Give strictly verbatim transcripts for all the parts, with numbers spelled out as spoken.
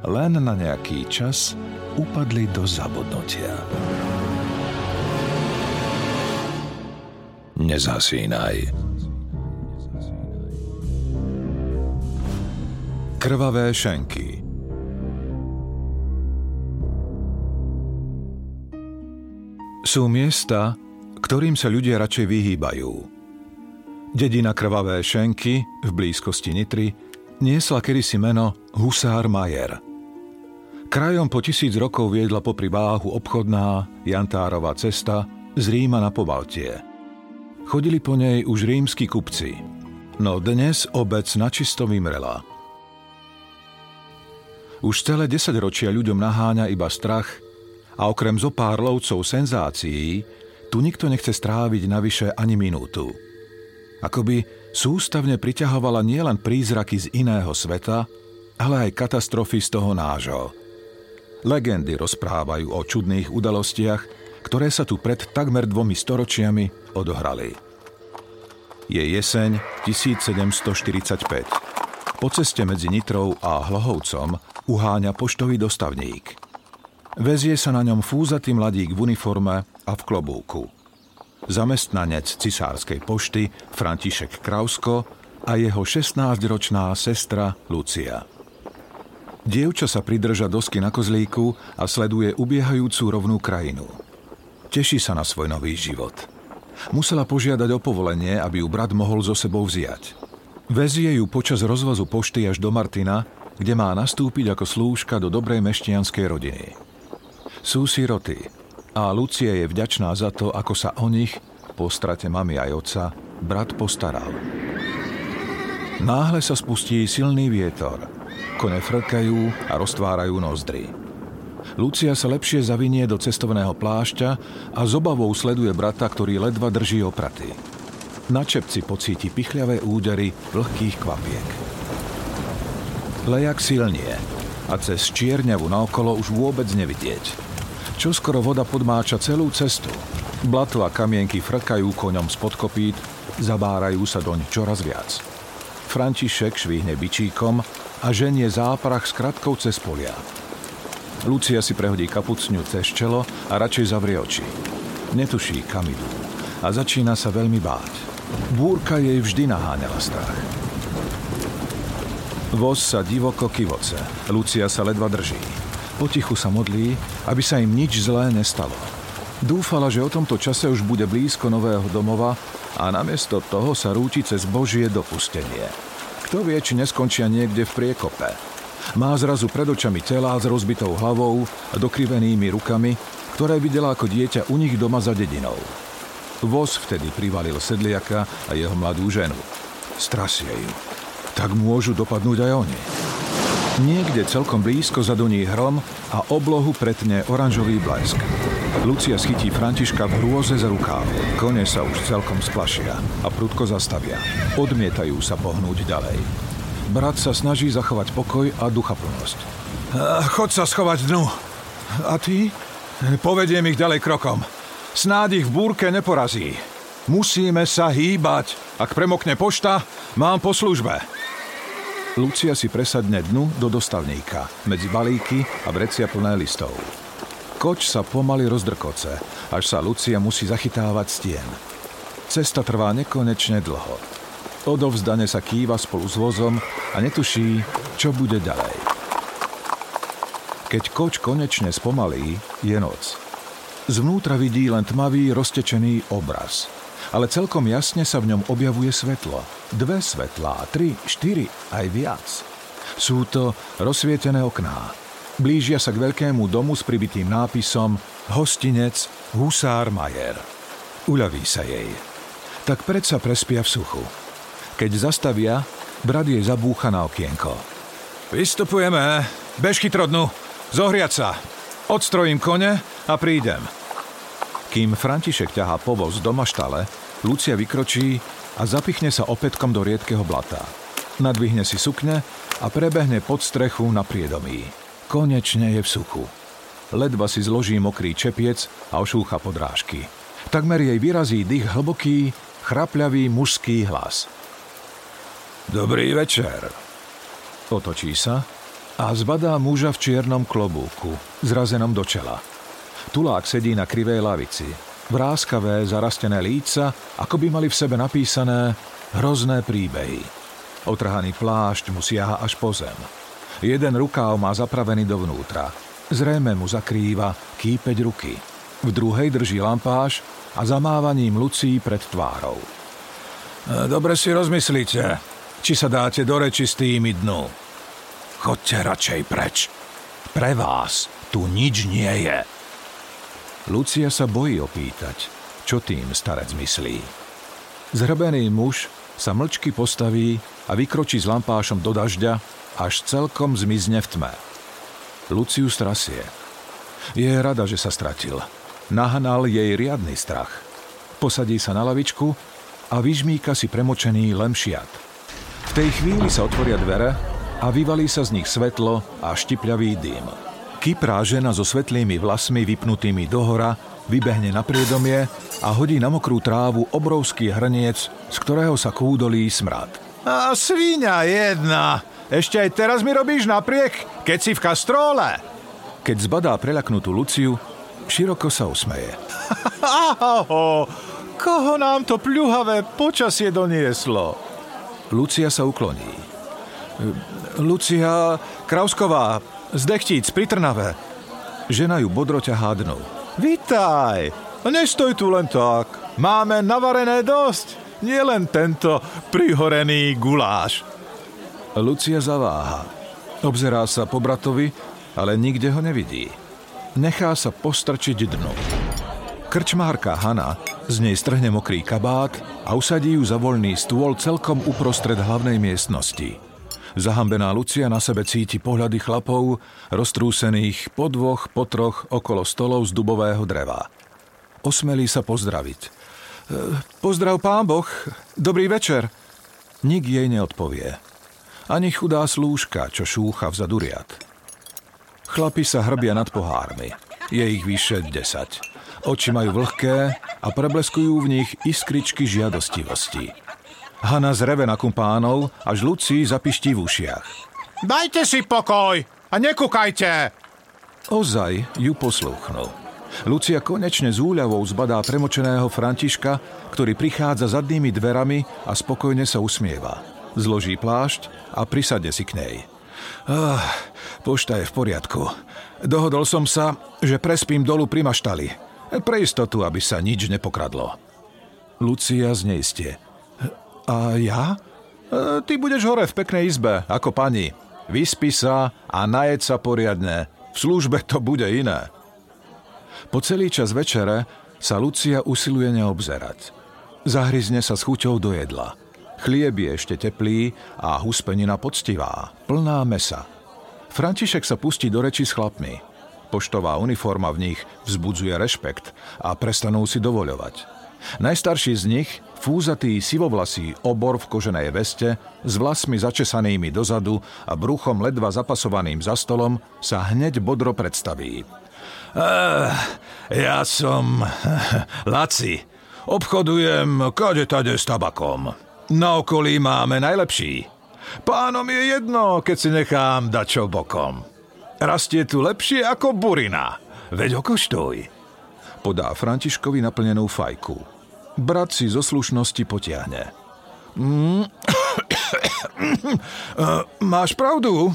Len na nejaký čas upadli do zabudnutia. Nezhasínaj. Krvavé šenky. Sú miesta, ktorým sa ľudia radšej vyhýbajú. Dedina Krvavé šenky v blízkosti Nitry niesla kedysi meno Huszár Majer. Krajom po tisíc rokov viedla popri váhu obchodná Jantárová cesta z Ríma na Pobaltie. Chodili po nej už rímski kupci, no dnes obec načisto vymrela. Už celé desaťročia ľuďom naháňa iba strach, a okrem zo pár lovcov senzácií, tu nikto nechce stráviť navyše ani minútu. Akoby sústavne priťahovala nielen prízraky z iného sveta, ale aj katastrofy z toho nášho. Legendy rozprávajú o čudných udalostiach, ktoré sa tu pred takmer dvomi storočiami odohrali. Je jeseň tisícsedemstoštyridsaťpäť. Po ceste medzi Nitrou a Hlohovcom uháňa poštový dostavník. Vezie sa na ňom fúzatý mladík v uniforme a v klobúku. Zamestnanec cisárskej pošty František Krausko a jeho šestnásťročná sestra Lucia. Dievča sa pridrža dosky na kozlíku a sleduje ubiehajúcu rovnú krajinu. Teší sa na svoj nový život. Musela požiadať o povolenie, aby ju brat mohol so sebou vziať. Vezie ju počas rozvozu pošty až do Martina, kde má nastúpiť ako slúžka do dobrej mešťianskej rodiny. Sú siroty a Lucia je vďačná za to, ako sa o nich, po strate mami aj otca, brat postaral. Náhle sa spustí silný vietor. Kone frkajú a roztvárajú nozdry. Lucia sa lepšie zavinie do cestovného plášťa a s obavou sleduje brata, ktorý ledva drží opraty. Na čepci pocíti pichľavé údery vlhkých kvapiek. Lejak silnie a cez Čierňavu naokolo už vôbec nevidieť. Čoskoro voda podmáča celú cestu. Blato a kamienky frkajú koňom spod kopít, zabárajú sa doň čoraz viac. František švihne bičíkom a ženie záprach s kratkou cez polia. Lucia si prehodí kapucňu cez čelo a radšej zavrie oči. Netuší, kam idú a začína sa veľmi báť. Búrka jej vždy naháňala strach. Voz sa divoko kyvoce. Lucia sa ledva drží. Potichu sa modlí, aby sa im nič zlé nestalo. Dúfala, že o tomto čase už bude blízko nového domova a namiesto toho sa rúti cez Božie dopustenie. Kto vie, či neskončia niekde v priekope. Má zrazu pred očami telá s rozbitou hlavou a dokrivenými rukami, ktoré videla ako dieťa u nich doma za dedinou. Voz vtedy privalil sedliaka a jeho mladú ženu. Strasie ju. Tak môžu dopadnúť aj oni. Niekde celkom blízko zaduní hrom a oblohu pretne oranžový blesk. Lucia schytí Františka v hrôze za rukáv. Kone sa už celkom splašia a prudko zastavia. Odmietajú sa pohnúť ďalej. Brat sa snaží zachovať pokoj a duchaplnosť. Chod sa schovať dnu. A ty? Povediem ich ďalej krokom. Snáď ich v búrke neporazí. Musíme sa hýbať. Ak premokne pošta, mám po službe. Lucia si presadne dnu do dostavníka, medzi balíky a vrecia plné listov. Koč sa pomaly rozdrkoce, až sa Lucia musí zachytávať stien. Cesta trvá nekonečne dlho. Odovzdane sa kýva spolu s vozom a netuší, čo bude ďalej. Keď koč konečne spomalí, je noc. Zvnútra vidí len tmavý, roztečený obraz. Ale celkom jasne sa v ňom objavuje svetlo. Dve svetlá, tri, štyri, aj viac. Sú to rozsvietené okná. Blížia sa k veľkému domu s pribitým nápisom Hostinec Huszár Majer. Uľaví sa jej. Tak predsa prespia v suchu. Keď zastavia, brat jej zabúcha na okienko. Vystupujeme, bež chytro dnu. Zohriať sa. Odstrojím kone a prídem. Kým František ťahá povoz do maštale, Lucia vykročí a zapichne sa opätkom do riedkeho blata. Nadvihne si sukne a prebehne pod strechu na priedomí. Konečne je v suchu. Ledva si zloží mokrý čepiec a ošúcha podrážky. Takmer jej vyrazí dých hlboký, chrapľavý mužský hlas. Dobrý večer. Otočí sa a zbadá muža v čiernom klobúku, zrazenom do čela. Tulák sedí na krivej lavici. Vráskavé, zarastené líca, ako by mali v sebe napísané hrozné príbehy. Otrhaný plášť mu siaha až po zem. Jeden rukáv má zapravený dovnútra. Zrejme mu zakrýva kýpeť ruky. V druhej drží lampáš a zamávaním Lucí pred tvárou. Dobre si rozmyslíte, či sa dáte do reči s tými dnu. Chodte radšej preč. Pre vás tu nič nie je. Lucia sa bojí opýtať, čo tým starec myslí. Zhrbený muž sa mlčky postaví a vykročí s lampášom do dažďa, až celkom zmizne v tme. Luciu strasie. Je rada, že sa stratil. Nahnal jej riadny strach. Posadí sa na lavičku a vyžmýka si premočený lemšiat. V tej chvíli sa otvoria dvere a vyvalí sa z nich svetlo a štipľavý dym. Kyprá žena so svetlými vlasmi vypnutými dohora vybehne na priedomie a hodí na mokrú trávu obrovský hrniec, z ktorého sa kúdolí smrad. A svíňa jedna! Ešte aj teraz mi robíš napriek, keď si v kastróle! Keď zbadá preľaknutú Luciu, široko sa usmeje. Aho, koho nám to pľuhavé počasie donieslo? Lucia sa ukloní. Lucia Krausková, z Dechtíc, pri Trnave. Žena ju bodro ťahá dnu. Vítaj! Nestoj tu len tak. Máme navarené dosť. Nie len tento prihorený guláš. Lucia zaváha. Obzerá sa po bratovi, ale nikde ho nevidí. Nechá sa postrčiť dnu. Krčmárka Hana z nej strhne mokrý kabát a usadí ju za voľný stôl celkom uprostred hlavnej miestnosti. Zahambená Lucia na sebe cíti pohľady chlapov, roztrúsených po dvoch, po troch okolo stolov z dubového dreva. Osmelí sa pozdraviť. E, pozdrav pán Boh, dobrý večer. Nik jej neodpovie. Ani chudá slúžka, čo šúcha vzadu riad. Chlapi sa hrbia nad pohármi. Je ich vyše desať. Oči majú vlhké a prebleskujú v nich iskričky žiadostivosti. Hana zreve na kumpánov, až Luci zapiští v ušiach. Dajte si pokoj a nekúkajte! Ozaj ju poslúchnul. Lucia konečne z úľavou zbadá premočeného Františka, ktorý prichádza zadnými dverami a spokojne sa usmieva. Zloží plášť a prisadne si k nej. Ah, pošta je v poriadku. Dohodol som sa, že prespím dolu pri maštali. Pre istotu, aby sa nič nepokradlo. Lucia zneistie. A ja? E, ty budeš hore v peknej izbe, ako pani. Vyspí sa a najed sa poriadne. V službe to bude iné. Po celý čas večere sa Lucia usiluje neobzerať. Zahryzne sa s chuťou do jedla. Chlieb je ešte teplý a huspenina poctivá, plná mesa. František sa pustí do reči s chlapmi. Poštová uniforma v nich vzbudzuje rešpekt a prestanú si dovoľovať. Najstarší z nich, fúzatý sivovlasý obor v koženej veste s vlasmi začesanými dozadu a bruchom ledva zapasovaným za stolom, sa hneď bodro predstaví. Uh, ja som Laci. Obchodujem kadetade s tabakom. Na okolí máme najlepší. Pánom je jedno, keď si nechám dačo bokom. Rastie tu lepšie ako burina. Veď ho koštuj. Podá Františkovi naplnenú fajku. Brat si zo slušnosti potiahne. Mm. Máš pravdu?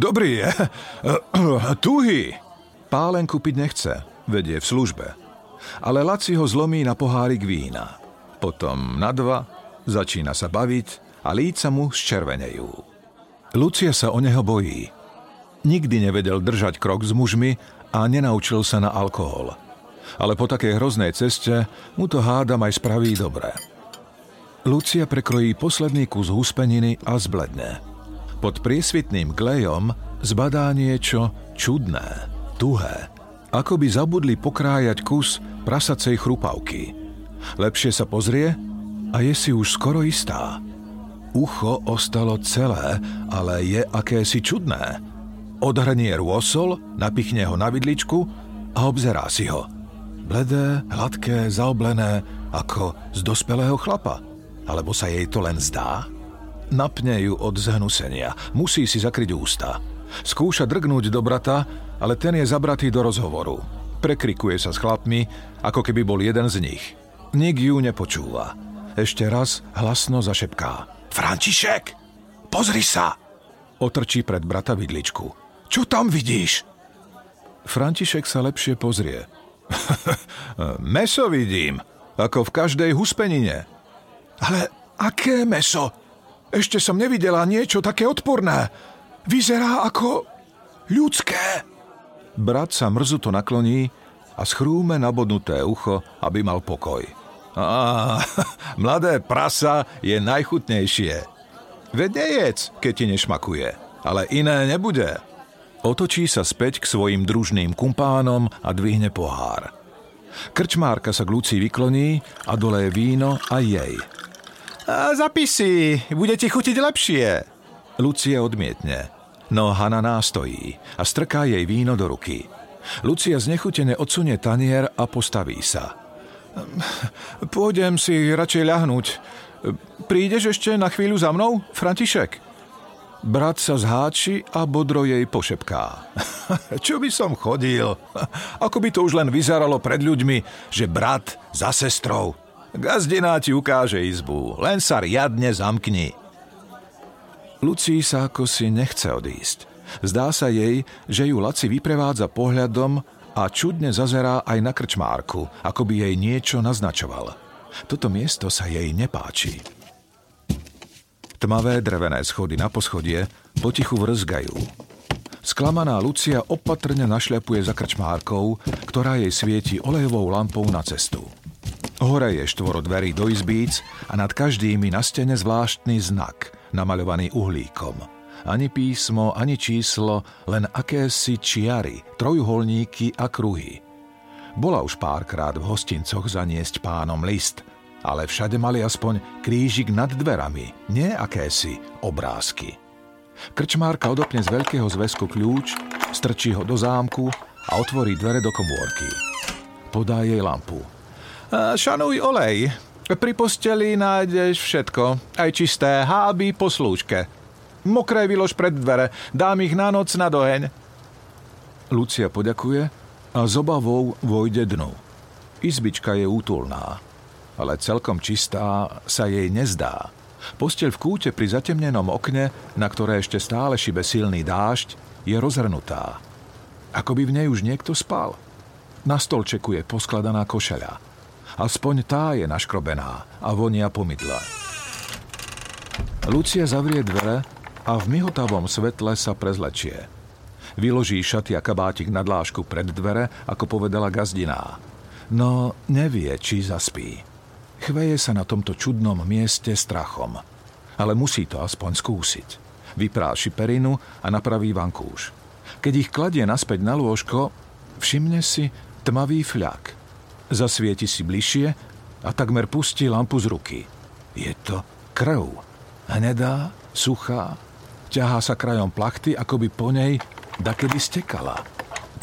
Dobrý je. Tuhý. Pálen kúpiť nechce, vedie v službe. Ale Laci ho zlomí na pohárik vína. Potom na dva, začína sa baviť a líca mu zčervenejú. Lucia sa o neho bojí. Nikdy nevedel držať krok s mužmi, a nenaučil sa na alkohol. Ale po takej hroznej ceste mu to hádam aj spraví dobre. Lucia prekrojí posledný kus huspeniny a zbledne. Pod priesvitným glejom zbadá niečo čudné, tuhé, ako by zabudli pokrájať kus prasacej chrupavky. Lepšie sa pozrie a je si už skoro istá. Ucho ostalo celé, ale je akési čudné. Odhrnie rôsol, napichne ho na vidličku a obzerá si ho. Bledé, hladké, zaoblené, ako z dospelého chlapa. Alebo sa jej to len zdá? Napne ju od zhnusenia. Musí si zakryť ústa. Skúša drgnúť do brata, ale ten je zabratý do rozhovoru. Prekrikuje sa s chlapmi, ako keby bol jeden z nich. Nik ju nepočúva. Ešte raz hlasno zašepká. František, pozri sa! Otrčí pred brata vidličku. Čo tam vidíš? František sa lepšie pozrie. Meso vidím, ako v každej huspenine. Ale aké meso? Ešte som nevidela niečo také odporné. Vyzerá ako ľudské. Brat sa mrzuto nakloní a schrúme nabodnuté ucho, aby mal pokoj. Á, mladé prasa je najchutnejšie. Veď nejedz, keď ti nešmakuje, ale iné nebude. Otočí sa späť k svojim družným kumpánom a dvihne pohár. Krčmárka sa k Lucii vykloní a doleje víno a jej. A zapisy, bude ti chutiť lepšie. Lucia odmietne, no Hana nástojí a strká jej víno do ruky. Lucia znechutene odsunie tanier a postaví sa. Pôjdem si radšej ľahnúť. Prídeš ešte na chvíľu za mnou, František? Brat sa zháči a bodro jej pošepká. Čo by som chodil? Ako by to už len vyzeralo pred ľuďmi, že brat za sestrou. Gazdiná ti ukáže izbu, len sa riadne zamkni. Lucii sa ako si nechce odísť. Zdá sa jej, že ju Laci vyprevádza pohľadom a čudne zazerá aj na krčmárku, ako by jej niečo naznačoval. Toto miesto sa jej nepáči. Tmavé drevené schody na poschodie potichu vrzgajú. Sklamaná Lucia opatrne našľapuje za krčmárkou, ktorá jej svieti olejovou lampou na cestu. Hore je štvoro dverí do izbíc a nad každými na stene zvláštny znak, namaľovaný uhlíkom. Ani písmo, ani číslo, len akési čiary, trojuholníky a kruhy. Bola už párkrát v hostincoch zaniesť pánom list, ale všade mali aspoň krížik nad dverami, nie akési obrázky. Krčmárka odopne z veľkého zväzku kľúč, strčí ho do zámku a otvorí dvere do komórky. Podá jej lampu. Šanuj olej. Pri posteli nájdeš všetko, aj čisté háby po slúčke. Mokré vylož pred dvere, dám ich na noc na doheň. Lucia poďakuje a s obavou vojde dnu. Izbička je útulná, ale celkom čistá sa jej nezdá. Posteľ v kúte pri zatemnenom okne, na ktoré ešte stále šibe silný dážď, je rozhrnutá. Ako by v nej už niekto spal. Na stolčeku je poskladaná košeľa. Aspoň tá je naškrobená a vonia pomydla. Lucia zavrie dvere a v mihotavom svetle sa prezlečie. Vyloží šaty a kabátik na dlášku pred dvere, ako povedala gazdiná. No nevie, či zaspí. Chveje sa na tomto čudnom mieste strachom. Ale musí to aspoň skúsiť. Vypráši perinu a napraví vankúš. Keď ich kladie naspäť na lôžko, všimne si tmavý fľak. Zasvieti si bližšie a takmer pustí lampu z ruky. Je to krv. Hnedá, suchá, ťahá sa krajom plachty, ako by po nej dakedy stekala.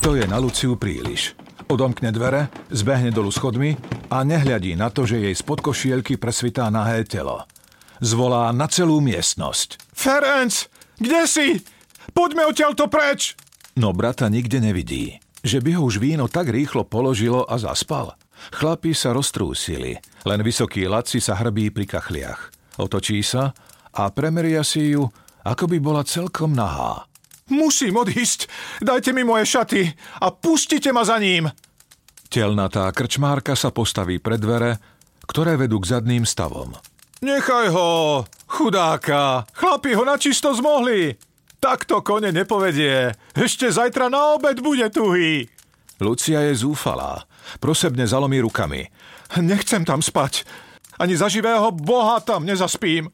To je na Luciu príliš. Odomkne dvere, zbehne dolu schodmi a nehľadí na to, že jej spod košielky presvitá nahé telo. Zvolá na celú miestnosť. Ferenc, kde si? Poďme odtiaľto preč! No brata nikde nevidí, že by ho už víno tak rýchlo položilo a zaspal. Chlapi sa roztrúsili, len vysoký Laci sa hrbí pri kachliach. Otočí sa a premeria si ju, ako by bola celkom nahá. Musím odísť, dajte mi moje šaty a pustite ma za ním. Telnatá krčmárka sa postaví pred dvere, ktoré vedú k zadným stavom. Nechaj ho, chudáka, chlapi ho načisto zmohli. Takto kone nepovedie, ešte zajtra na obed bude tuhý. Lucia je zúfalá, prosebne zalomí rukami. Nechcem tam spať, ani za živého Boha tam nezaspím.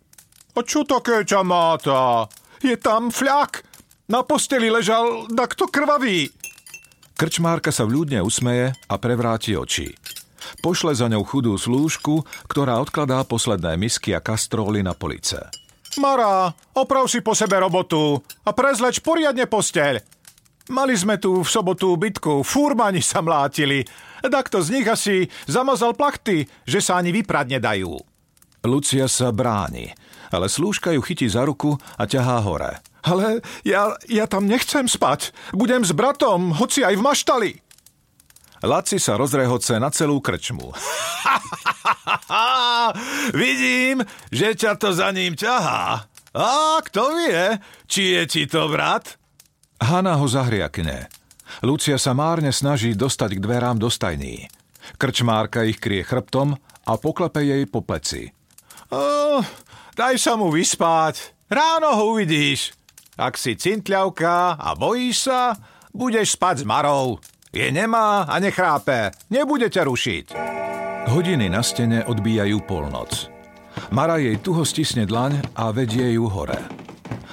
A čo také čamáta? Je tam fľak. Na posteli ležal takto krvavý. Krčmárka sa vľúdne usmeje a prevráti oči. Pošle za ňou chudú slúžku, ktorá odkladá posledné misky a kastróly na police. Mara, oprav si po sebe robotu a prezleč poriadne posteľ. Mali sme tu v sobotu bitku, fúrmani sa mlátili. Dakto z nich asi zamazal plachty, že sa ani vyprať nedajú. Lucia sa bráni, ale slúžka ju chytí za ruku a ťahá hore. Ale ja, ja tam nechcem spať. Budem s bratom, hoci aj v maštali. Laci sa rozrehoce na celú krčmu. Vidím, že ťa to za ním ťahá. A kto vie, či je ti to brat? Hana ho zahriakne. Lucia sa márne snaží dostať k dverám do stajní. Krčmárka ich kryje chrbtom a poklepe jej po pleci. Oh, daj sa mu vyspať. Ráno ho uvidíš. Ak si cintľavka a bojíš sa, budeš spať s Marou. Je nemá a nechrápe. Nebude ťa rušiť. Hodiny na stene odbíjajú polnoc. Mara jej tuho stisne dlaň a vedie ju hore.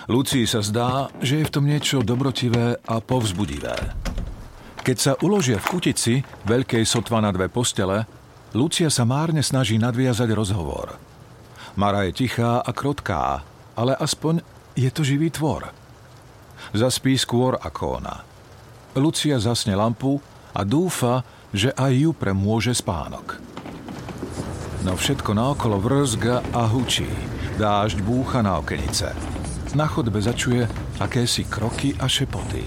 Lucii sa zdá, že je v tom niečo dobrotivé a povzbudivé. Keď sa uložia v kutici, veľkej sotva na dve postele, Lucia sa márne snaží nadviazať rozhovor. Mara je tichá a krotká, ale aspoň je to živý tvor. Zaspí skôr ako ona. Lucia zasne lampu a dúfa, že aj ju premôže spánok. No všetko naokolo vrzga a hučí. Dážď búcha na okenice. Na chodbe začuje akési kroky a šepoty.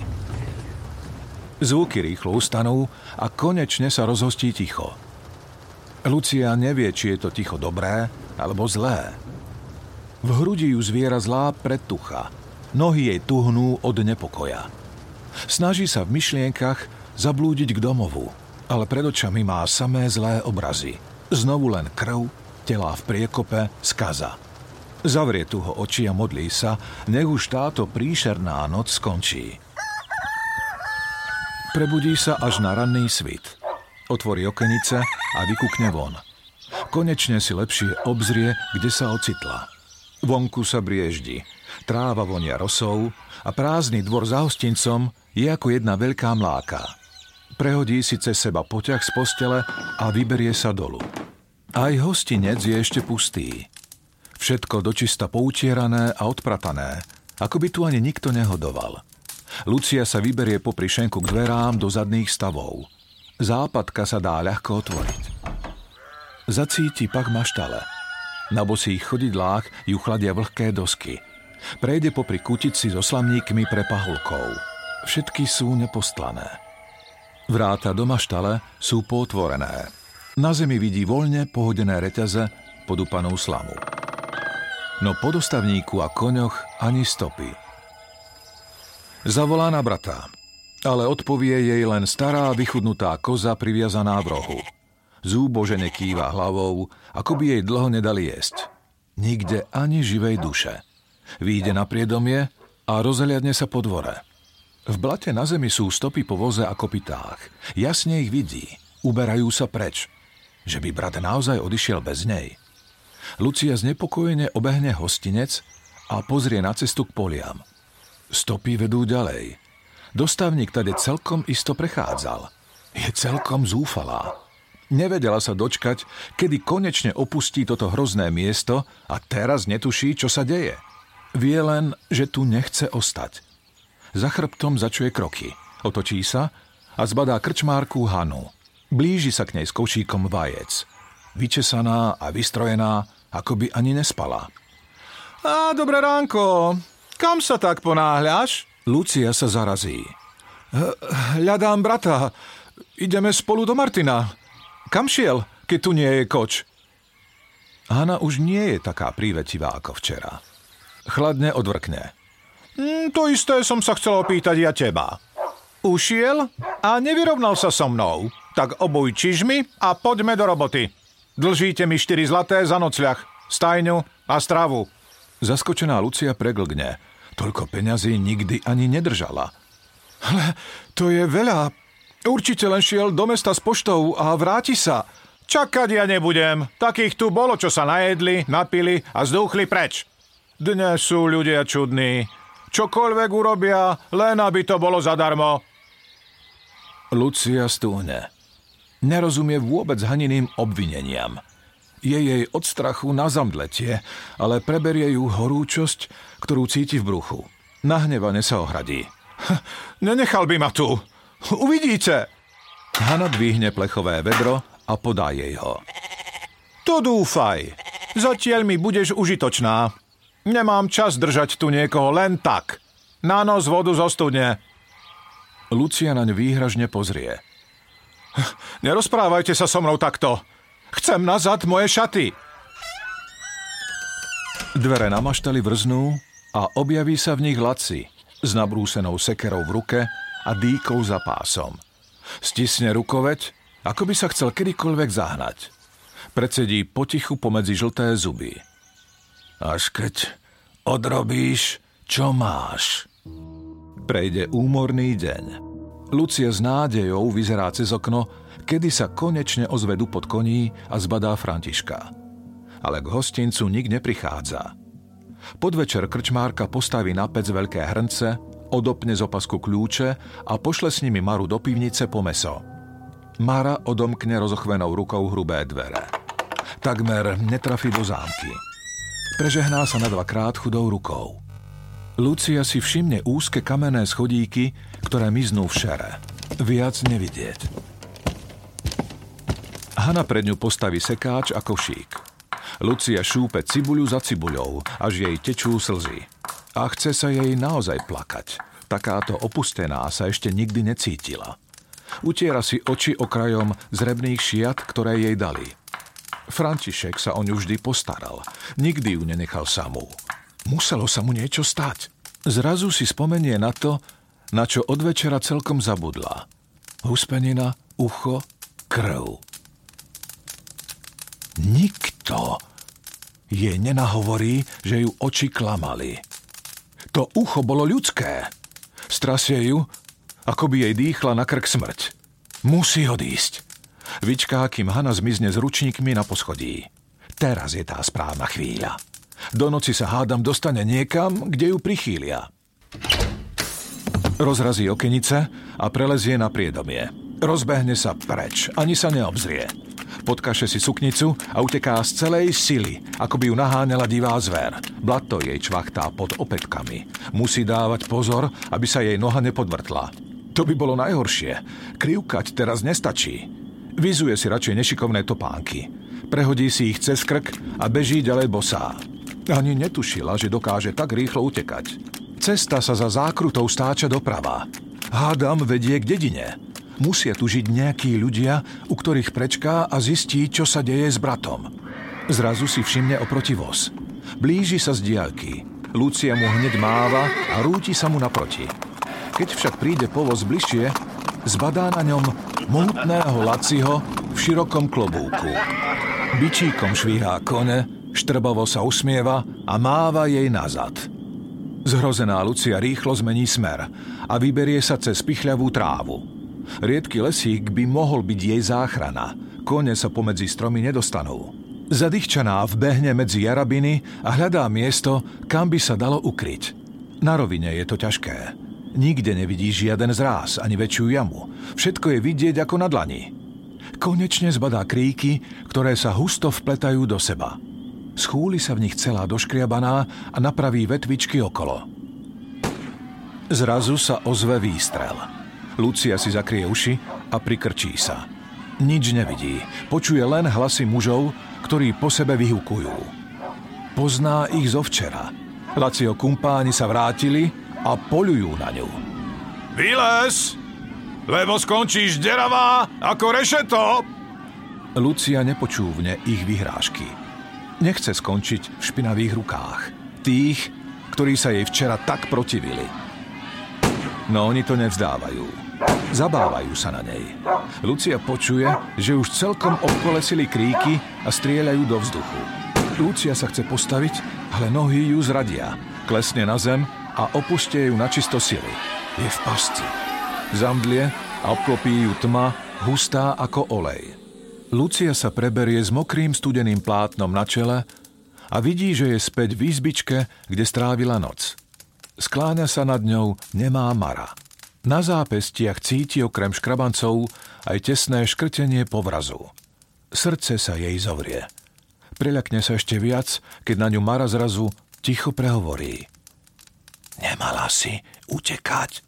Zvuky rýchlo ustanú a konečne sa rozhostí ticho. Lucia nevie, či je to ticho dobré alebo zlé. V hrudi ju zviera zlá pretucha. Nohy jej tuhnú od nepokoja. Snaží sa v myšlienkach zablúdiť k domovu, ale pred očami má samé zlé obrazy. Znovu len krv, telá v priekope, skaza. Zavrie tuho oči a modlí sa, nech už táto príšerná noc skončí. Prebudí sa až na ranný svit. Otvorí okenice a vykúkne von. Konečne si lepšie obzrie, kde sa ocitla. Vonku sa brieždi. Tráva vonia rosou a prázdny dvor za hostincom je ako jedna veľká mláka. Prehodí si cez seba poťah z postele a vyberie sa dolu. Aj hostinec je ešte pustý. Všetko dočista poutierané a odpratané, ako by tu ani nikto nehodoval. Lucia sa vyberie popri šenku k dverám do zadných stavov. Západka sa dá ľahko otvoriť. Zacíti pak maštale. Na bosých chodidlách ju chladia vlhké dosky. Prejde popri kutici so slamníkmi pre paholkou. Všetky sú nepostlané. Vráta do maštale sú potvorené. Na zemi vidí voľne pohodené reťaze pod upanou slamu. No po dostavníku a koňoch ani stopy. Zavolá na brata, ale odpovie jej len stará vychudnutá koza priviazaná v rohu. Zúbožene kýva hlavou, ako by jej dlho nedali jesť. Nikde ani živej duše. Výjde na priedomie a rozhliadne sa po dvore. V blate na zemi sú stopy po voze a kopytách. Jasne ich vidí. Uberajú sa preč. Že by brat naozaj odišiel bez nej. Lucia znepokojene obehne hostinec a pozrie na cestu k poliam. Stopy vedú ďalej. Dostavník tady celkom isto prechádzal. Je celkom zúfalá. Nevedela sa dočkať, kedy konečne opustí toto hrozné miesto a teraz netuší, čo sa deje. Vie len, že tu nechce ostať. Za chrbtom začuje kroky. Otočí sa a zbadá krčmárku Hanu. Blíži sa k nej s košíkom vajec. Vyčesaná a vystrojená, ako by ani nespala. Á, dobré ránko. Kam sa tak ponáhľaš? Lucia sa zarazí. Hľadám brata. Ideme spolu do Martina. Kam šiel, keď tu nie je koč? Hana už nie je taká prívetivá ako včera. Chladne odvrkne. Mm, to isté som sa chcel opýtať ja teba. Ušiel a nevyrovnal sa so mnou. Tak obuj čižmy a poďme do roboty. Dlžíte mi štyri zlaté za nocľah, stajňu a stravu. Zaskočená Lucia preglgne. Toľko peňazí nikdy ani nedržala. Ale to je veľa. Určite len šiel do mesta s poštou a vráti sa. Čakať ja nebudem. Takých tu bolo, čo sa najedli, napili a zdúchli preč. Dnes sú ľudia čudní. Čokoľvek urobia, len aby to bolo zadarmo. Lucia stúhne. Nerozumie vôbec Haniným obvineniam. Je jej od strachu na zamdletie, ale preberie ju horúčosť, ktorú cíti v bruchu. Nahnevane sa ohradí. Nenechal by ma tu. Uvidíte. Hana dvihne plechové vedro a podá jej ho. To dúfaj. Zatiaľ mi budeš užitočná. Nemám čas držať tu niekoho len tak. Na nos vodu zo studne. Lucia naň výhražne pozrie. Nerozprávajte sa so mnou takto. Chcem nazad moje šaty. Dvere na maštali vrznú a objaví sa v nich Laci s nabrúsenou sekerou v ruke a dýkou za pásom. Stisne rukoveď, ako by sa chcel kedykoľvek zahnať. Predsedí potichu pomedzi žlté zuby. Až keď odrobíš, čo máš. Prejde úmorný deň. Lucia s nádejou vyzerá cez okno, kedy sa konečne ozvedú pod koní a zbadá Františka. Ale k hostincu nik neprichádza. Podvečer krčmárka postaví na pec veľké hrnce, odopne z opasku kľúče a pošle s nimi Maru do pivnice po mäso. Mara odomkne rozochvenou rukou hrubé dvere. Takmer netrafí do zámky. Prežehná sa na dvakrát chudou rukou. Lucia si všimne úzke kamenné schodíky, ktoré miznú v šere. Viac nevidieť. Hana pred ňu postaví sekáč a košík. Lucia šúpe cibuľu za cibuľou, až jej tečú slzy. A chce sa jej naozaj plakať. Takáto opustená sa ešte nikdy necítila. Utiera si oči okrajom zrebných šiat, ktoré jej dali. František sa o ňu vždy postaral. Nikdy ju nenechal samú. Muselo sa mu niečo stať. Zrazu si spomenie na to, na čo od večera celkom zabudla. Huspenina, ucho, krv. Nikto jej nenahovorí, že ju oči klamali. To ucho bolo ľudské. Strasie ju, ako by jej dýchla na krk smrť. Musí odísť. Vyčká, kým Hana zmizne s ručníkmi na poschodí. Teraz je tá správna chvíľa. Do noci sa hádam dostane niekam, kde ju prichýlia. Rozrazí okenice a prelezie na priedomie. Rozbehne sa preč, ani sa neobzrie. Podkaše si suknicu a uteká z celej sily, ako by ju naháňala divá zver. Blato jej čvachtá pod opätkami. Musí dávať pozor, aby sa jej noha nepodvrtla. To by bolo najhoršie. Krivkať teraz nestačí. Vyzuje si radšej nešikovné topánky. Prehodí si ich cez krk a beží ďalej bosá. Ani netušila, že dokáže tak rýchlo utekať. Cesta sa za zákrutou stáča doprava. Hádam vedie k dedine. Musia tu žiť nejakí ľudia, u ktorých prečká a zistí, čo sa deje s bratom. Zrazu si všimne oproti voz. Blíži sa z diaľky. Lucia mu hneď máva a rúti sa mu naproti. Keď však príde povoz bližšie, zbadá na ňom mohutného Laciho v širokom klobúku. Bičíkom švíhá kone, štrbavo sa usmieva a máva jej nazad. Zhrozená Lucia rýchlo zmení smer a vyberie sa cez pichľavú trávu. Riedky lesík by mohol byť jej záchrana. Kone sa pomedzi stromy nedostanú. Zadýchčaná vbehne medzi jarabiny a hľadá miesto, kam by sa dalo ukryť. Na rovine je to ťažké. Nikde nevidí žiaden zráz, ani väčšiu jamu. Všetko je vidieť ako na dlani. Konečne zbadá kríky, ktoré sa husto vpletajú do seba. Schúli sa v nich celá doškriabaná a napraví vetvičky okolo. Zrazu sa ozve výstrel. Lucia si zakrie uši a prikrčí sa. Nič nevidí, počuje len hlasy mužov, ktorí po sebe vyhukujú. Pozná ich zo včera. Lacio kumpáni sa vrátili a poľujú na ňu. Vyles, lebo skončíš deravá ako rešeto. Lucia nepočúvne ich vyhrážky. Nechce skončiť v špinavých rukách. Tých, ktorí sa jej včera tak protivili. No oni to nevzdávajú. Zabávajú sa na nej. Lucia počuje, že už celkom obkolesili kríky a strieľajú do vzduchu. Lucia sa chce postaviť, ale nohy ju zradia. Klesne na zem a opustie ju načisto sily. Je v pasci. Zamdlie a obklopí ju tma, hustá ako olej. Lucia sa preberie s mokrým studeným plátnom na čele a vidí, že je späť v izbičke, kde strávila noc. Skláňa sa nad ňou nemá Mara. Na zápestiach cíti okrem škrabancov aj tesné škrtenie povrazu. Srdce sa jej zovrie. Preľakne sa ešte viac, keď na ňu Mara zrazu ticho prehovorí. Nemala si utekať.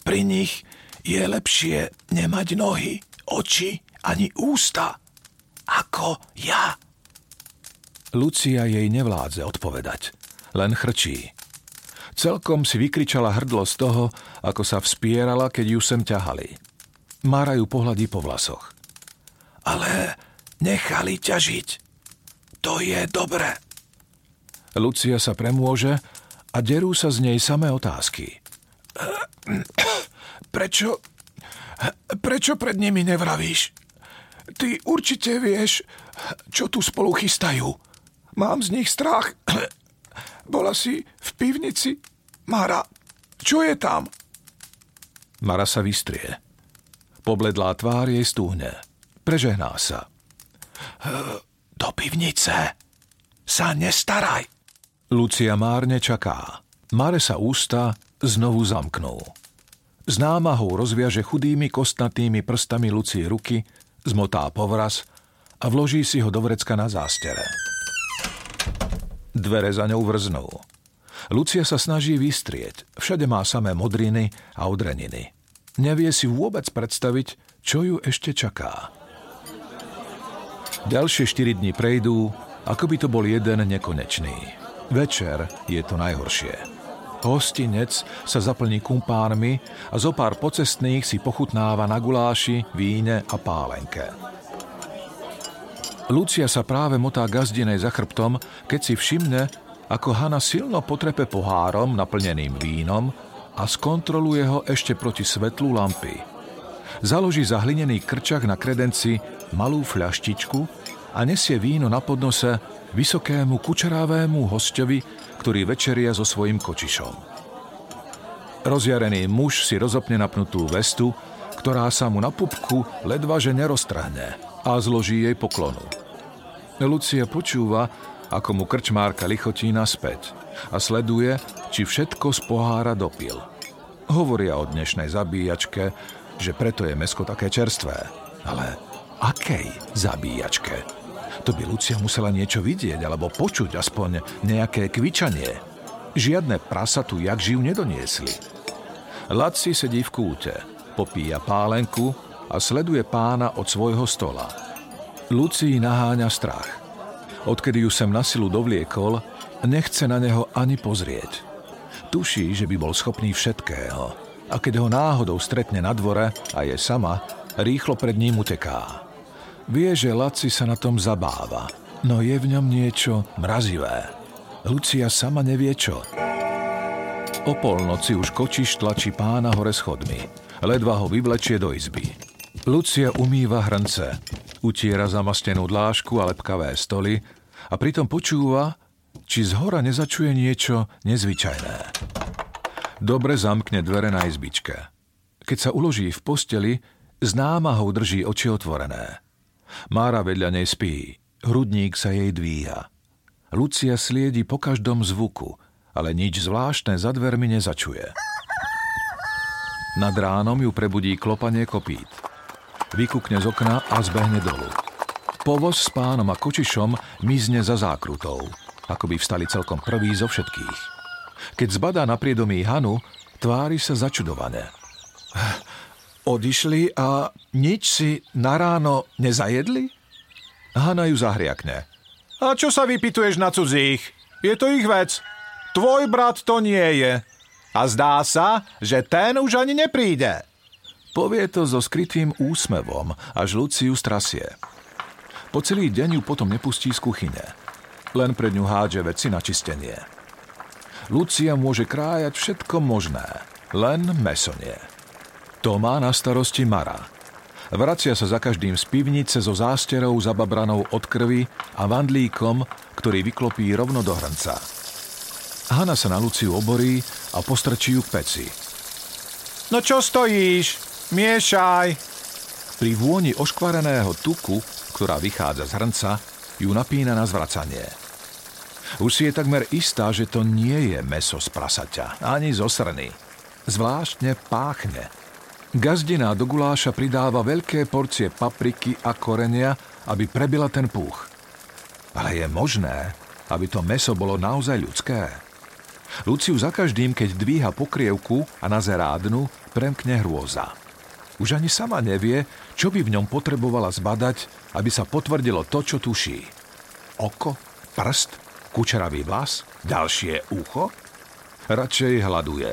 Pri nich je lepšie nemať nohy, oči ani ústa, ako ja. Lucia jej nevládze odpovedať, len chrčí. Celkom si vykričala hrdlo z toho, ako sa vspierala, keď ju sem ťahali. Mara ju pohľadí po vlasoch. Ale nechali ťažiť. To je dobre. Lucia sa premôže a derú sa z nej samé otázky. Prečo? Prečo pred nimi nevravíš? Ty určite vieš, čo tu spolu chystajú. Mám z nich strach. Bola si v pivnici? Mara, čo je tam? Mara sa vystrie. Pobledlá tvár jej stúhne. Prežehná sa. Do pivnice sa nestaraj. Lucia márne čaká. Mare sa ústa znovu zamknú. S námahou rozviaže chudými kostnatými prstami Lucii ruky, zmotá povraz a vloží si ho do vrecka na zástere. Dvere za ňou vrznú. Lucia sa snaží vystrieť. Všade má samé modriny a odreniny. Nevie si vôbec predstaviť, čo ju ešte čaká. Ďalšie štyri dni prejdú, ako by to bol jeden nekonečný. Večer je to najhoršie. Hostinec sa zaplní kumpármi a zo pár pocestných si pochutnáva na guláši, víne a pálenke. Lucia sa práve motá gazdinej za chrbtom, keď si všimne, ako Hana silno potrepe pohárom naplneným vínom a skontroluje ho ešte proti svetlu lampy. Založí za hlinený krčak na kredenci malú fľaštičku a nesie víno na podnose vysokému kučeravému hostovi, ktorý večeria so svojím kočišom. Rozjarený muž si rozopne napnutú vestu, ktorá sa mu na pupku ledvaže neroztrhne, a zloží jej poklonu. Lucia počúva, ako mu krčmárka lichotí naspäť a sleduje, či všetko z pohára dopil. Hovoria o dnešnej zabíjačke, že preto je mäsko také čerstvé. Ale akej zabíjačke? To by Lucia musela niečo vidieť alebo počuť aspoň nejaké kvičanie. Žiadne prasa tu jak žijú nedoniesli. Laci sedí v kúte, popíja pálenku a sleduje pána od svojho stola. Lucii naháňa strach. Odkedy ju sem na silu dovliekol, nechce na neho ani pozrieť. Tuší, že by bol schopný všetkého. A keď ho náhodou stretne na dvore a je sama, rýchlo pred ním uteká. Vie, že Laci sa na tom zabáva, no je v ňom niečo mrazivé. Lucia sama nevie čo. O polnoci už kočiš tlačí pána hore schodmi. Ledva ho vyvlečie do izby. Lucia umýva hrnce. Utiera zamastenú dlášku a lepkavé stoly a pritom počúva, či zhora nezačuje niečo nezvyčajné. Dobre zamkne dvere na izbičke. Keď sa uloží v posteli, s námahou drží oči otvorené. Mara vedľa nej spí, hrudník sa jej dvíha. Lucia sliedi po každom zvuku, ale nič zvláštne za dvermi nezačuje. Nad ránom ju prebudí klopanie kopít. Vykukne z okna a zbehne dolu. Povoz s pánom a kočišom mizne za zákrutou, ako by vstali celkom prví zo všetkých. Keď zbadá na priedomí Hanu, tvári sa začudovane. Odišli a nič si na ráno nezajedli? Hana ju zahriakne. A čo sa vypytuješ na cudzích? Je to ich vec. Tvoj brat to nie je. A zdá sa, že ten už ani nepríde. Povie to so skrytým úsmevom, až Luciu strasie. Po celý deň ju potom nepustí z kuchyne. Len pred ňu hádže veci na čistenie. Lucia môže krájať všetko možné, len mäso nie. To má na starosti Mara. Vracia sa za každým z pivnice so zásterou zababranou od krvi a vandlíkom, ktorý vyklopí rovno do hrnca. Hana sa na Luciu oborí a postrčí ju k peci. No čo stojíš? Miešaj! Pri vôni oškvareného tuku, ktorá vychádza z hrnca, ju napína na zvracanie. Už si je takmer istá, že to nie je mäso z prasaťa, ani zo srny. Zvláštne páchne. Gazdina do guláša pridáva veľké porcie papriky a korenia, aby prebila ten púch. Ale je možné, aby to mäso bolo naozaj ľudské. Luciu za každým, keď dvíha pokrievku a nazerá dnu, premkne hrôza. Už ani sama nevie, čo by v ňom potrebovala zbadať, aby sa potvrdilo to, čo tuší. Oko, prst, kučeravý vlas, ďalšie ucho? Radšej hladuje.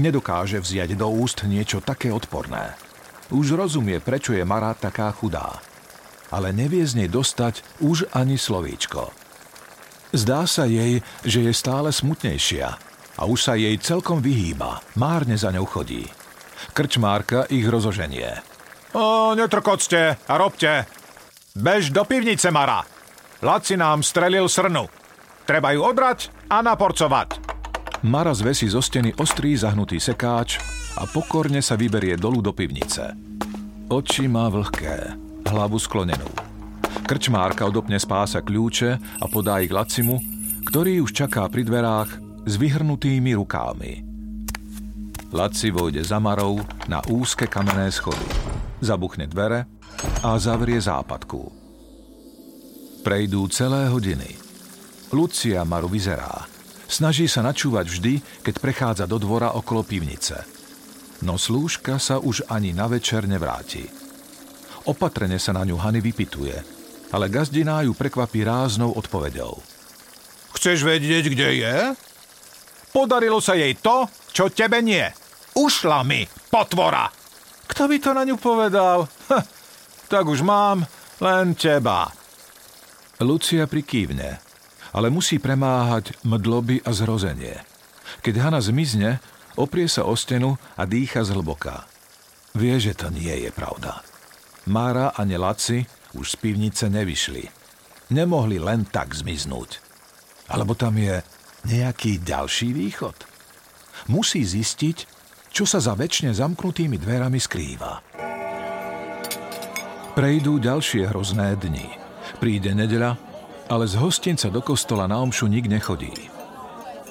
Nedokáže vziať do úst niečo také odporné. Už rozumie, prečo je Mara taká chudá. Ale nevie z nej dostať už ani slovíčko. Zdá sa jej, že je stále smutnejšia a už sa jej celkom vyhýba. Márne za ňou chodí. Krčmárka ich rozoženie. O, netrkocte a robte. Bež do pivnice, Mara. Laci nám strelil srnu. Treba ju odrať a naporcovať. Mara zvesí zo steny ostrý zahnutý sekáč a pokorne sa vyberie dolu do pivnice. Oči má vlhké, hlavu sklonenú. Krčmárka odopne z pása kľúče a podá ich Lacimu, ktorý už čaká pri dverách s vyhrnutými rukávmi. Laci vojde za Marou na úzke kamenné schody, zabuchne dvere a zavrie západku. Prejdú celé hodiny. Lucia Maru vyzerá. Snaží sa načúvať vždy, keď prechádza do dvora okolo pivnice. No slúžka sa už ani na večer nevráti. Opatrne sa na ňu Hany vypituje, ale gazdiná ju prekvapí ráznou odpoveďou. Chceš vedieť, kde je? Podarilo sa jej to, čo tebe nie. Ušla mi, potvora! Kto by to na ňu povedal? Ha, tak už mám len teba. Lucia prikývne, ale musí premáhať mdloby a zhrozenie. Keď Hana zmizne, oprie sa o stenu a dýcha zhlboka. Vie, že to nie je pravda. Mara ani Laci už z pivnice nevyšli. Nemohli len tak zmiznúť. Alebo tam je nejaký ďalší východ. Musí zistiť, čo sa za večne zamknutými dverami skrýva. Prejdú ďalšie hrozné dni. Príde nedeľa, ale z hostinca do kostola na omšu nik nechodí.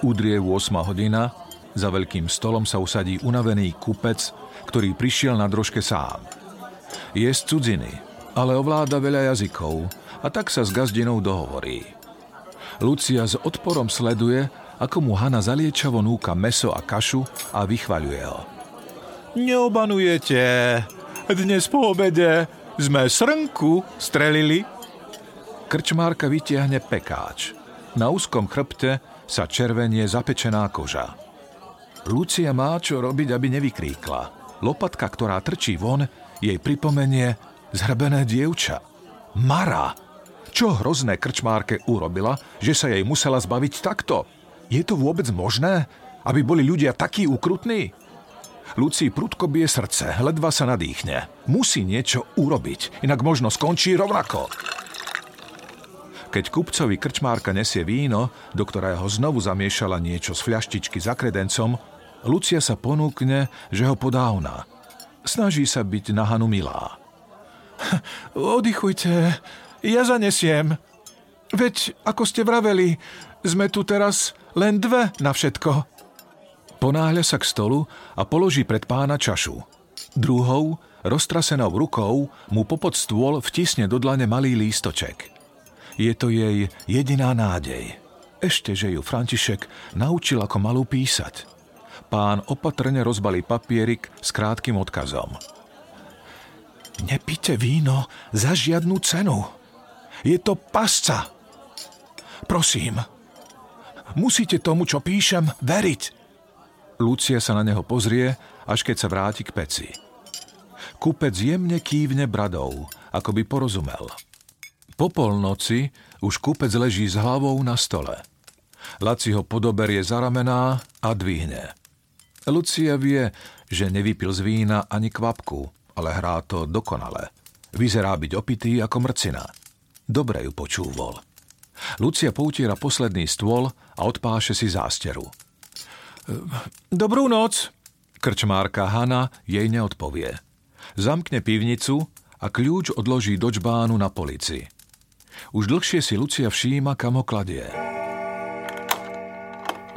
Udrie ôsma hodina, za veľkým stolom sa usadí unavený kupec, ktorý prišiel na drožke sám. Je z cudziny, ale ovláda veľa jazykov a tak sa s gazdinou dohovorí. Lucia s odporom sleduje, ako mu Hana zaliečavo núka mäso a kašu a vychvaľuje ho. Neobanujete, dnes po obede sme srnku strelili. Krčmárka vytiahne pekáč. Na úzkom chrbte sa červenie zapečená koža. Lucia má čo robiť, aby nevykríkla. Lopatka, ktorá trčí von, jej pripomenie zhrbené dievča. Mara! Čo hrozné krčmárke urobila, že sa jej musela zbaviť takto? Je to vôbec možné, aby boli ľudia takí ukrutní? Lucii prudko bije srdce, ledva sa nadýchne. Musí niečo urobiť, inak možno skončí rovnako. Keď kupcovi krčmárka nesie víno, do ktorého znovu zamiešala niečo z fľaštičky za kredencom, Lucia sa ponúkne, že ho podá ona. Snaží sa byť na Hanu milá. Oddychujte, ja zanesiem. Veď, ako ste vraveli, sme tu teraz... Len dve na všetko. Ponáhľa sa k stolu a položí pred pána čašu. Druhou, roztrasenou rukou, mu popod stôl vtisne do dlane malý lístoček. Je to jej jediná nádej. Ešte, že ju František naučil ako malú písať. Pán opatrne rozbalí papierik s krátkym odkazom. Nepite víno za žiadnu cenu. Je to pasca. Prosím... Musíte tomu, čo píšem, veriť. Lucia sa na neho pozrie, až keď sa vráti k peci. Kupec jemne kývne bradou, ako by porozumel. Po polnoci už kupec leží s hlavou na stole. Laci ho podoberie za ramená a dvihne. Lucia vie, že nevypil z vína ani kvapku, ale hrá to dokonale. Vyzerá byť opitý ako mrcina. Dobre ju počúval. Lucia poutiera posledný stôl a odpáše si zásteru. Dobrú noc! Krčmárka Hana jej neodpovie. Zamkne pivnicu a kľúč odloží do džbánu na polici. Už dlhšie si Lucia všíma, kam ho kladie.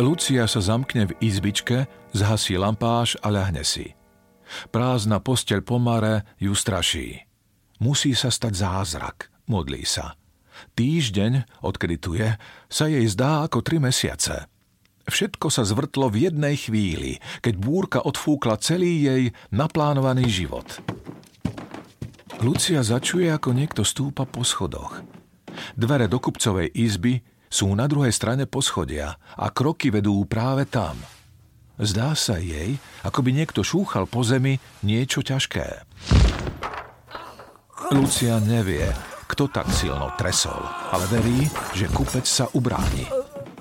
Lucia sa zamkne v izbičke, zhasí lampáš a ľahne si. Prázdna posteľ po Mare ju straší. Musí sa stať zázrak, modlí sa. Týždeň, odkedy tu je, sa jej zdá ako tri mesiace. Všetko sa zvrtlo v jednej chvíli, keď búrka odfúkla celý jej naplánovaný život. Lucia začuje, ako niekto stúpa po schodoch. Dvere do kupcovej izby sú na druhej strane poschodia a kroky vedú práve tam. Zdá sa jej, ako by niekto šúchal po zemi niečo ťažké. Lucia nevie, kto tak silno tresol, ale verí, že kupec sa ubráni.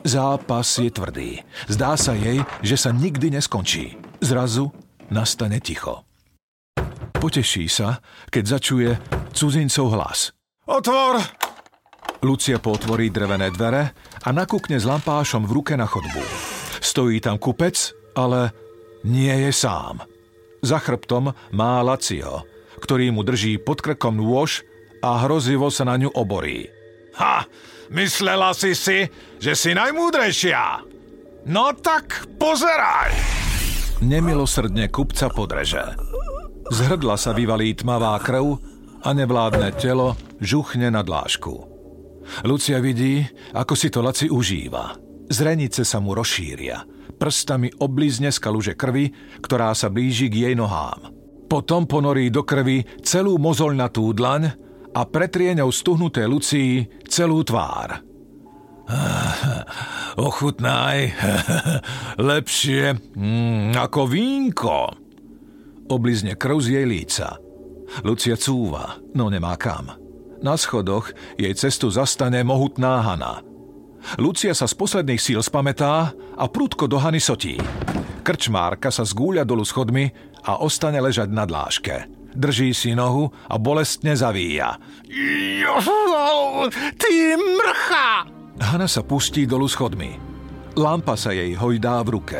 Zápas je tvrdý. Zdá sa jej, že sa nikdy neskončí. Zrazu nastane ticho. Poteší sa, keď začuje cudzincov hlas. Otvor! Lucia potvorí drevené dvere a nakúkne s lampášom v ruke na chodbu. Stojí tam kupec, ale nie je sám. Za chrbtom má Laciho, ktorý mu drží pod krkom nôž a hrozivo sa na ňu oborí. Ha! Myslela si si, že si najmúdrejšia! No tak pozeraj! Nemilosrdne kupca podreže. Z hrdla sa vyvalí tmavá krv a nevládne telo žuchne na dlášku. Lucia vidí, ako si to Laci užíva. Zrenice sa mu rozšíria. Prstami oblízne z kaluže krvi, ktorá sa blíži k jej nohám. Potom ponorí do krvi celú mozolnatú dlaň a pretrie ňou stuhnuté Lucii celú tvár. Ochutnaj, lepšie ako vínko. Oblizne krv z jej líca. Lucia cúva, no nemá kam. Na schodoch jej cestu zastane mohutná Hana. Lucia sa z posledných síl spamätá a prudko do Hany sotí. Krčmárka sa zgúľa dolu schodmi a ostane ležať na dláške. Drží si nohu a bolestne zavíja. Jožo, ty mrcha! Hana sa pustí dolu schodmi. Lampa sa jej hojdá v ruke.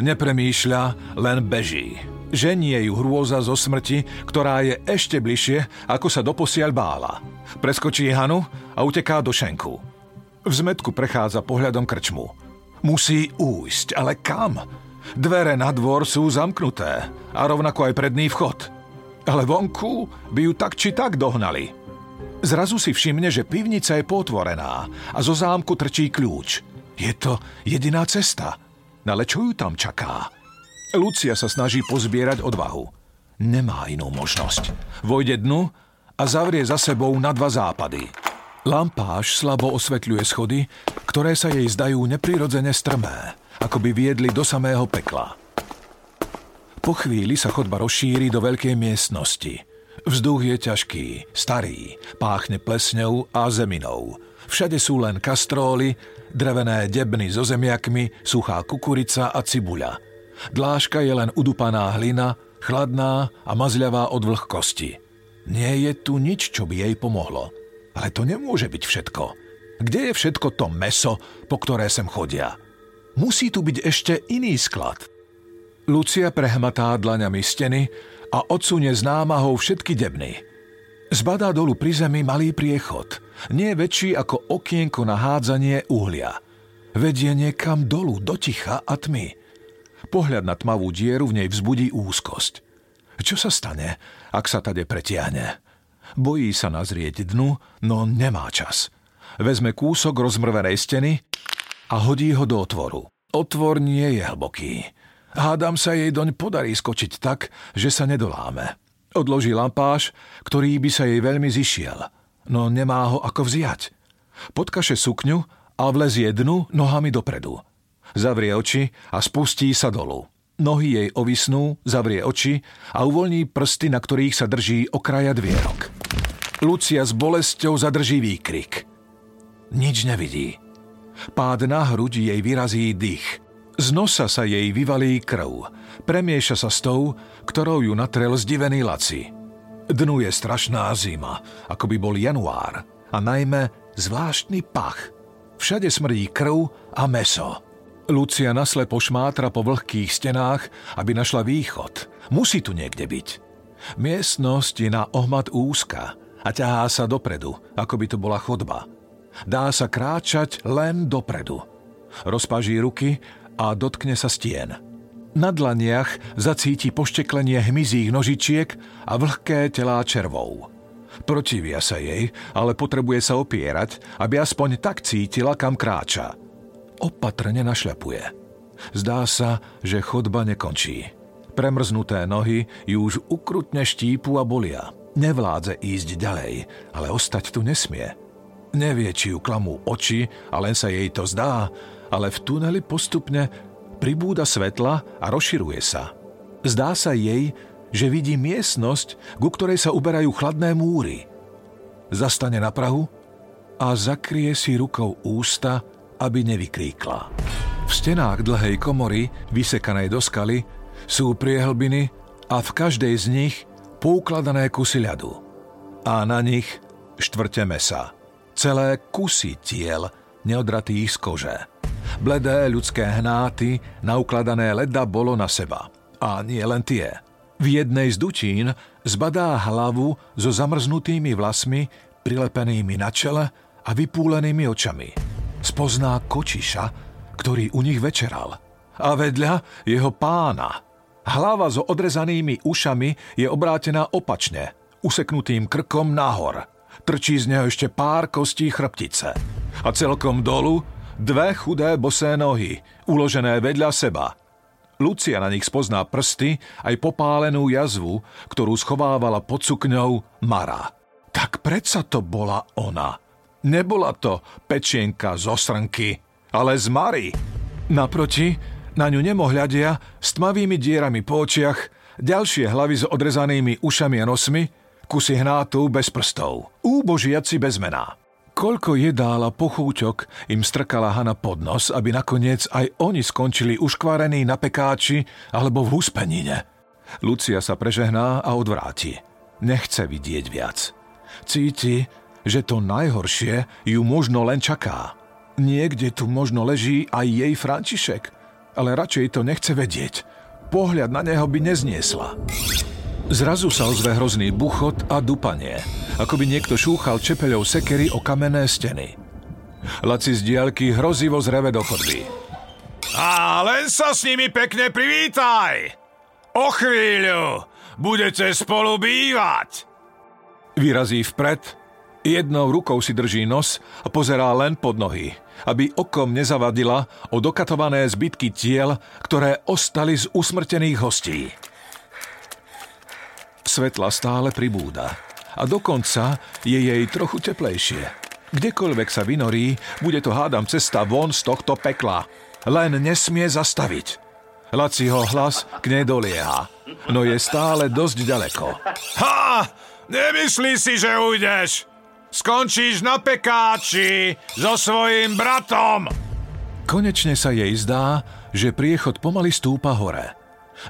Nepremýšľa, len beží. Ženie ju hrôza zo smrti, ktorá je ešte bližšie, ako sa doposiaľ bála. Preskočí Hanu a uteká do šenku. V zmätku prechádza pohľadom krčmu. Musí újsť, ale kam? Dvere na dvor sú zamknuté a rovnako aj predný vchod. Ale vonku by ju tak či tak dohnali. Zrazu si všimne, že pivnica je potvorená a zo zámku trčí kľúč. Je to jediná cesta. Ale čo ju tam čaká? Lucia sa snaží pozbierať odvahu. Nemá inú možnosť. Vojde dnu a zavrie za sebou na dva západy. Lampáš slabo osvetľuje schody, ktoré sa jej zdajú neprirodzene strmé, ako by viedli do samého pekla. Po chvíli sa chodba rozšíri do veľkej miestnosti. Vzduch je ťažký, starý, páchne plesňou a zeminou. Všade sú len kastróly, drevené debny so zemiakmi, suchá kukurica a cibuľa. Dláška je len udupaná hlina, chladná a mazľavá od vlhkosti. Nie je tu nič, čo by jej pomohlo. Ale to nemôže byť všetko. Kde je všetko to mäso, po ktoré sem chodia? Musí tu byť ešte iný sklad. Lucia prehmatá dlaňami steny a odsunie s námahou všetky debny. Zbadá dolu pri zemi malý priechod. Nie väčší ako okienko na hádzanie uhlia. Vedie niekam dolu, do ticha a tmy. Pohľad na tmavú dieru v nej vzbudí úzkosť. Čo sa stane, ak sa tade pretiahne? Bojí sa nazrieť dnu, no nemá čas. Vezme kúsok rozmrvenej steny a hodí ho do otvoru. Otvor nie je hlboký. Hádam sa jej doň podarí skočiť tak, že sa nedoláme. Odloží lampáš, ktorý by sa jej veľmi zišiel, no nemá ho ako vziať. Podkaše sukňu a vlezie dnu nohami dopredu. Zavrie oči a spustí sa dolu. Nohy jej ovisnú, zavrie oči a uvoľní prsty, na ktorých sa drží okraja dvierok. Lucia s bolesťou zadrží výkrik. Nič nevidí. Pád na hruď jej vyrazí dých. Z nosa sa jej vyvalí krv. Premieša sa s tou, ktorou ju natrel zdivený Laci. Dnu je strašná zima, ako by bol január, a najmä zvláštny pach. Všade smrdí krv a mäso. Lucia naslepo šmátra po vlhkých stenách, aby našla východ. Musí tu niekde byť. Miestnosť je na ohmat úzka a ťahá sa dopredu, ako by to bola chodba. Dá sa kráčať len dopredu. rozpáží ruky a dotkne sa stien. Na dlaniach zacíti pošteklenie hmyzích nožičiek a vlhké telá červov. Protivia sa jej, ale potrebuje sa opierať, aby aspoň tak cítila, kam kráča. Opatrne našľapuje. Zdá sa, že chodba nekončí. Premrznuté nohy ju už ukrutne štípu a bolia. Nevládze ísť ďalej, ale ostať tu nesmie. Nevie, či ju klamú oči a len sa jej to zdá, ale v tuneli postupne pribúda svetla a rozširuje sa. Zdá sa jej, že vidí miestnosť, ku ktorej sa uberajú chladné múry. Zastane na prahu a zakrie si rukou ústa, aby nevykríkla. V stenách dlhej komory, vysekanej do skaly, sú priehlbiny a v každej z nich poukladané kusy ľadu. A na nich štvrte mesa. Celé kusy tiel neodratých z kože. Bledé ľudské hnáty naukladané leda bolo na seba. A nie len tie. V jednej z dučín zbadá hlavu so zamrznutými vlasmi, prilepenými na čele a vypúlenými očami. Spozná kočiša, ktorý u nich večeral. A vedľa jeho pána. Hlava so odrezanými ušami je obrátená opačne, useknutým krkom nahor. Trčí z neho ešte pár kostí chrbtice. A celkom dolu dve chudé bosé nohy, uložené vedľa seba. Lucia na nich spozná prsty aj popálenú jazvu, ktorú schovávala pod sukňou Mara. Tak predsa to bola ona. Nebola to pečienka zo srnky, ale z Mary. Naproti, na ňu nemohľadia, s tmavými dierami po očiach, ďalšie hlavy s odrezanými ušami a nosmi, kusy hnátov bez prstov, úbožiaci bez mená. Koľko jedála pochúťok im strkala Hana pod nos, aby nakoniec aj oni skončili uškvarení na pekáči alebo v huspenine. Lucia sa prežehná a odvráti. Nechce vidieť viac. Cíti, že to najhoršie ju možno len čaká. Niekde tu možno leží aj jej František, ale radšej to nechce vedieť. Pohľad na neho by nezniesla. Zrazu sa ozve hrozný buchot a dupanie, ako by niekto šúchal čepeľou sekery o kamenné steny. Laci z diaľky hrozivo zreve do chodby. A len sa s nimi pekne privítaj! O chvíľu budete spolu bývať! Vyrazí vpred, jednou rukou si drží nos a pozerá len pod nohy, aby okom nezavadila o dokatované zbytky tiel, ktoré ostali z usmrtených hostí. Svetla stále pribúda a dokonca je jej trochu teplejšie. Kdekoľvek sa vynorí, bude to hádam cesta von z tohto pekla. Len nesmie zastaviť. Laciho hlas k nej dolieha, no je stále dosť ďaleko. Ha! Nemyslí si, že ujdeš! Skončíš na pekáči so svojím bratom! Konečne sa jej zdá, že priechod pomaly stúpa hore.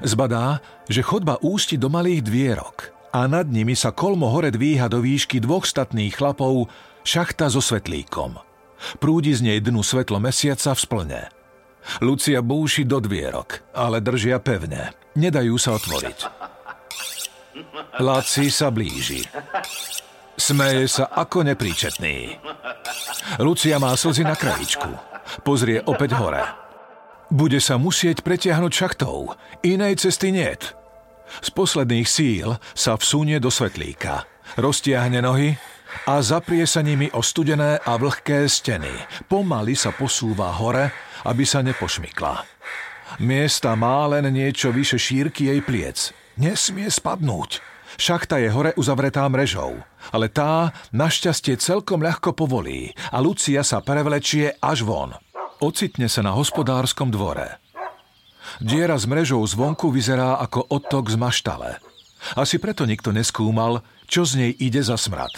Zbadá, že chodba ústi do malých dvierok a nad nimi sa kolmo hore dvíha do výšky dvoch statných chlapov šachta so svetlíkom. Prúdi z nej dnu svetlo mesiaca v splne. Lucia búši do dvierok, ale držia pevne. Nedajú sa otvoriť. Laci sa blíži. Smeje sa ako nepríčetný. Lucia má slzy na krajičku. Pozrie opäť hore. Bude sa musieť pretiahnuť šachtou, inej cesty niet. Z posledných síl sa vsunie do svetlíka, roztiahne nohy a zaprie sa nimi o studené a vlhké steny. Pomaly sa posúva hore, aby sa nepošmykla. Miesta má len niečo vyše šírky jej pliec. Nesmie spadnúť. Šachta je hore uzavretá mrežou, ale tá našťastie celkom ľahko povolí a Lucia sa prevlečie až von. Ocitne sa na hospodárskom dvore. Diera s mrežou zvonku vyzerá ako odtok z maštale. Asi preto nikto neskúmal, čo z nej ide za smrad.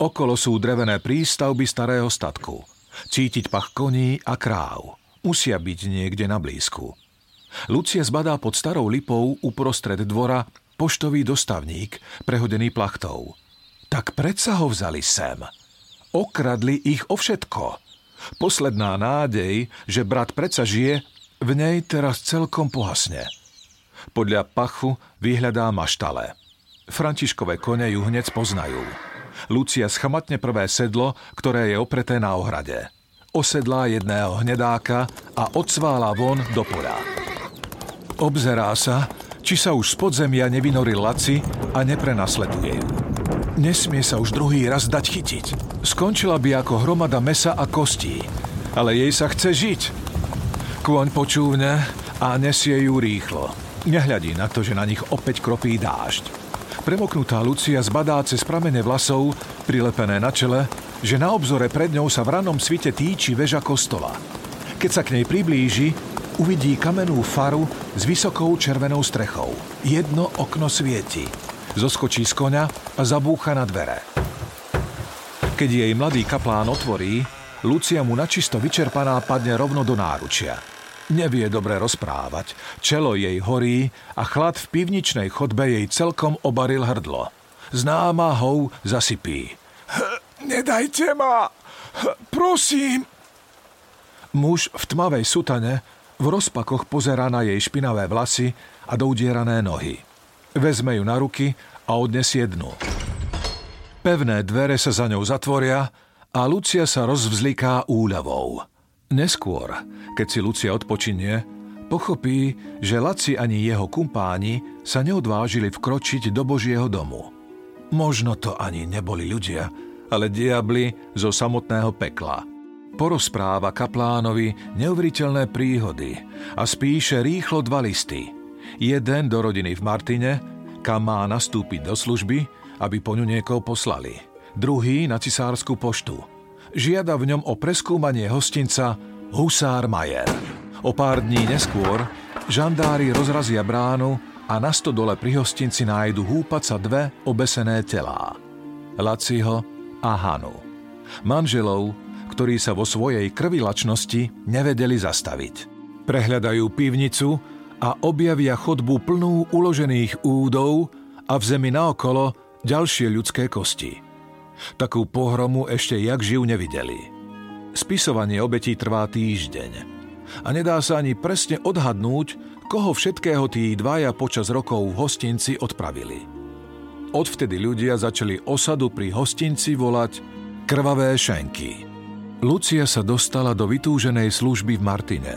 Okolo sú drevené prístavby starého statku. Cítiť pach koní a kráv. Musia byť niekde na blízku. Lucia zbadá pod starou lipou uprostred dvora poštový dostavník, prehodený plachtou. Tak predsa ho vzali sem. Okradli ich o všetko. Posledná nádej, že brat predsa žije, v nej teraz celkom pohasne. Podľa pachu vyhľadá maštale. Františkové kone ju hneď poznajú. Lucia schamatne prvé sedlo, ktoré je opreté na ohrade. osedlá jedného hnedáka a odsvála von do pora. Obzerá sa, či sa už z podzemia nevynoril Laci a neprenasleduje ju. Nesmie sa už druhý raz dať chytiť. Skončila by ako hromada mesa a kostí, ale jej sa chce žiť. Kôň počúvne a nesie ju rýchlo. Nehľadí na to, že na nich opäť kropí dážď. Premoknutá Lucia zbadá cez pramene vlasov, prilepené na čele, že na obzore pred ňou sa v ranom svite týči veža kostola. Keď sa k nej priblíži, uvidí kamennú faru s vysokou červenou strechou. Jedno okno svieti. Zoskočí z koňa a zabúcha na dvere. Keď jej mladý kaplán otvorí, Lucia mu načisto vyčerpaná padne rovno do náručia. Nevie dobre rozprávať, čelo jej horí a chlad v pivničnej chodbe jej celkom obaril hrdlo. S námahou zasypí. Nedajte ma, prosím. Muž v tmavej sutane v rozpakoch pozerá na jej špinavé vlasy a doudierané nohy. Vezme ju na ruky a odnesie dnu. Pevné dvere sa za ňou zatvoria a Lucia sa rozvzliká úľavou. Neskôr, keď si Lucia odpočinie, pochopí, že Laci ani jeho kumpáni sa neodvážili vkročiť do Božieho domu. Možno to ani neboli ľudia, ale diabli zo samotného pekla. Porozpráva kaplánovi neuveriteľné príhody a spíše rýchlo dva listy. Jeden do rodiny v Martine, kam má nastúpiť do služby, aby po ňu niekoho poslali. Druhý na cisársku poštu. Žiada v ňom o preskúmanie hostinca Huszár Majer. O pár dní neskôr žandári rozrazia bránu a na stodole pri hostinci nájdu húpať sa dve obesené telá. Laciho a Hanu. Manželov, ktorí sa vo svojej krvilačnosti nevedeli zastaviť. Prehľadajú pivnicu a objavia chodbu plnú uložených údov a v zemi naokolo ďalšie ľudské kosti. Takú pohromu ešte jak živ nevideli. Spisovanie obetí trvá týždeň a nedá sa ani presne odhadnúť, koho všetkého tí dvaja počas rokov v hostinci odpravili. Odvtedy ľudia začali osadu pri hostinci volať Krvavé šenky. Lucia sa dostala do vytúženej služby v Martine.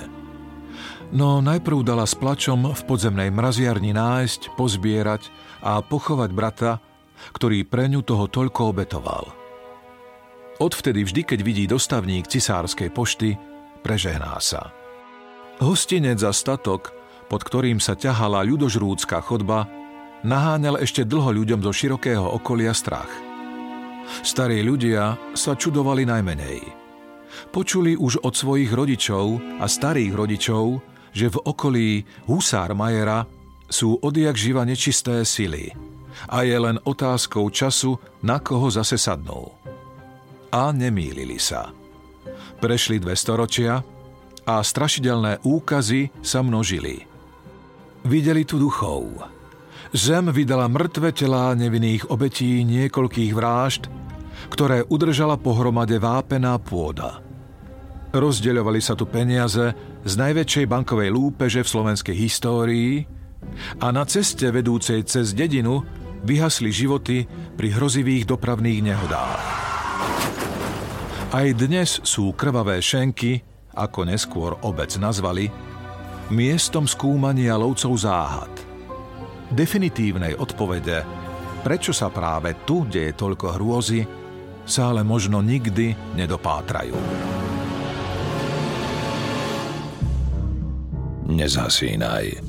No najprv dala s plačom v podzemnej mraziarni nájsť, pozbierať a pochovať brata, ktorý pre ňu toho toľko obetoval. Odvtedy vždy, keď vidí dostavník cisárskej pošty, prežehná sa. Hostinec a statok, pod ktorým sa ťahala ľudožrúdska chodba, naháňal ešte dlho ľuďom zo širokého okolia strach. Starí ľudia sa čudovali najmenej. Počuli už od svojich rodičov a starých rodičov, že v okolí Huszár Majera sú odjak živa nečisté sily a je len otázkou času, na koho zase sadnú. A nemýlili sa. Prešli dve storočia a strašidelné úkazy sa množili. Videli tu duchov. Zem vydala mŕtve telá nevinných obetí niekoľkých vrážd, ktoré udržala pohromade vápená pôda. Rozdeľovali sa tu peniaze z najväčšej bankovej lúpeže v slovenskej histórii a na ceste vedúcej cez dedinu vyhasli životy pri hrozivých dopravných nehodách. Aj dnes sú Krvavé šenky, ako neskôr obec nazvali, miestom skúmania lovcov záhad. Definitívnej odpovede, prečo sa práve tu deje toľko hrôzy, sa ale možno nikdy nedopátrajú. Nezhasínaj.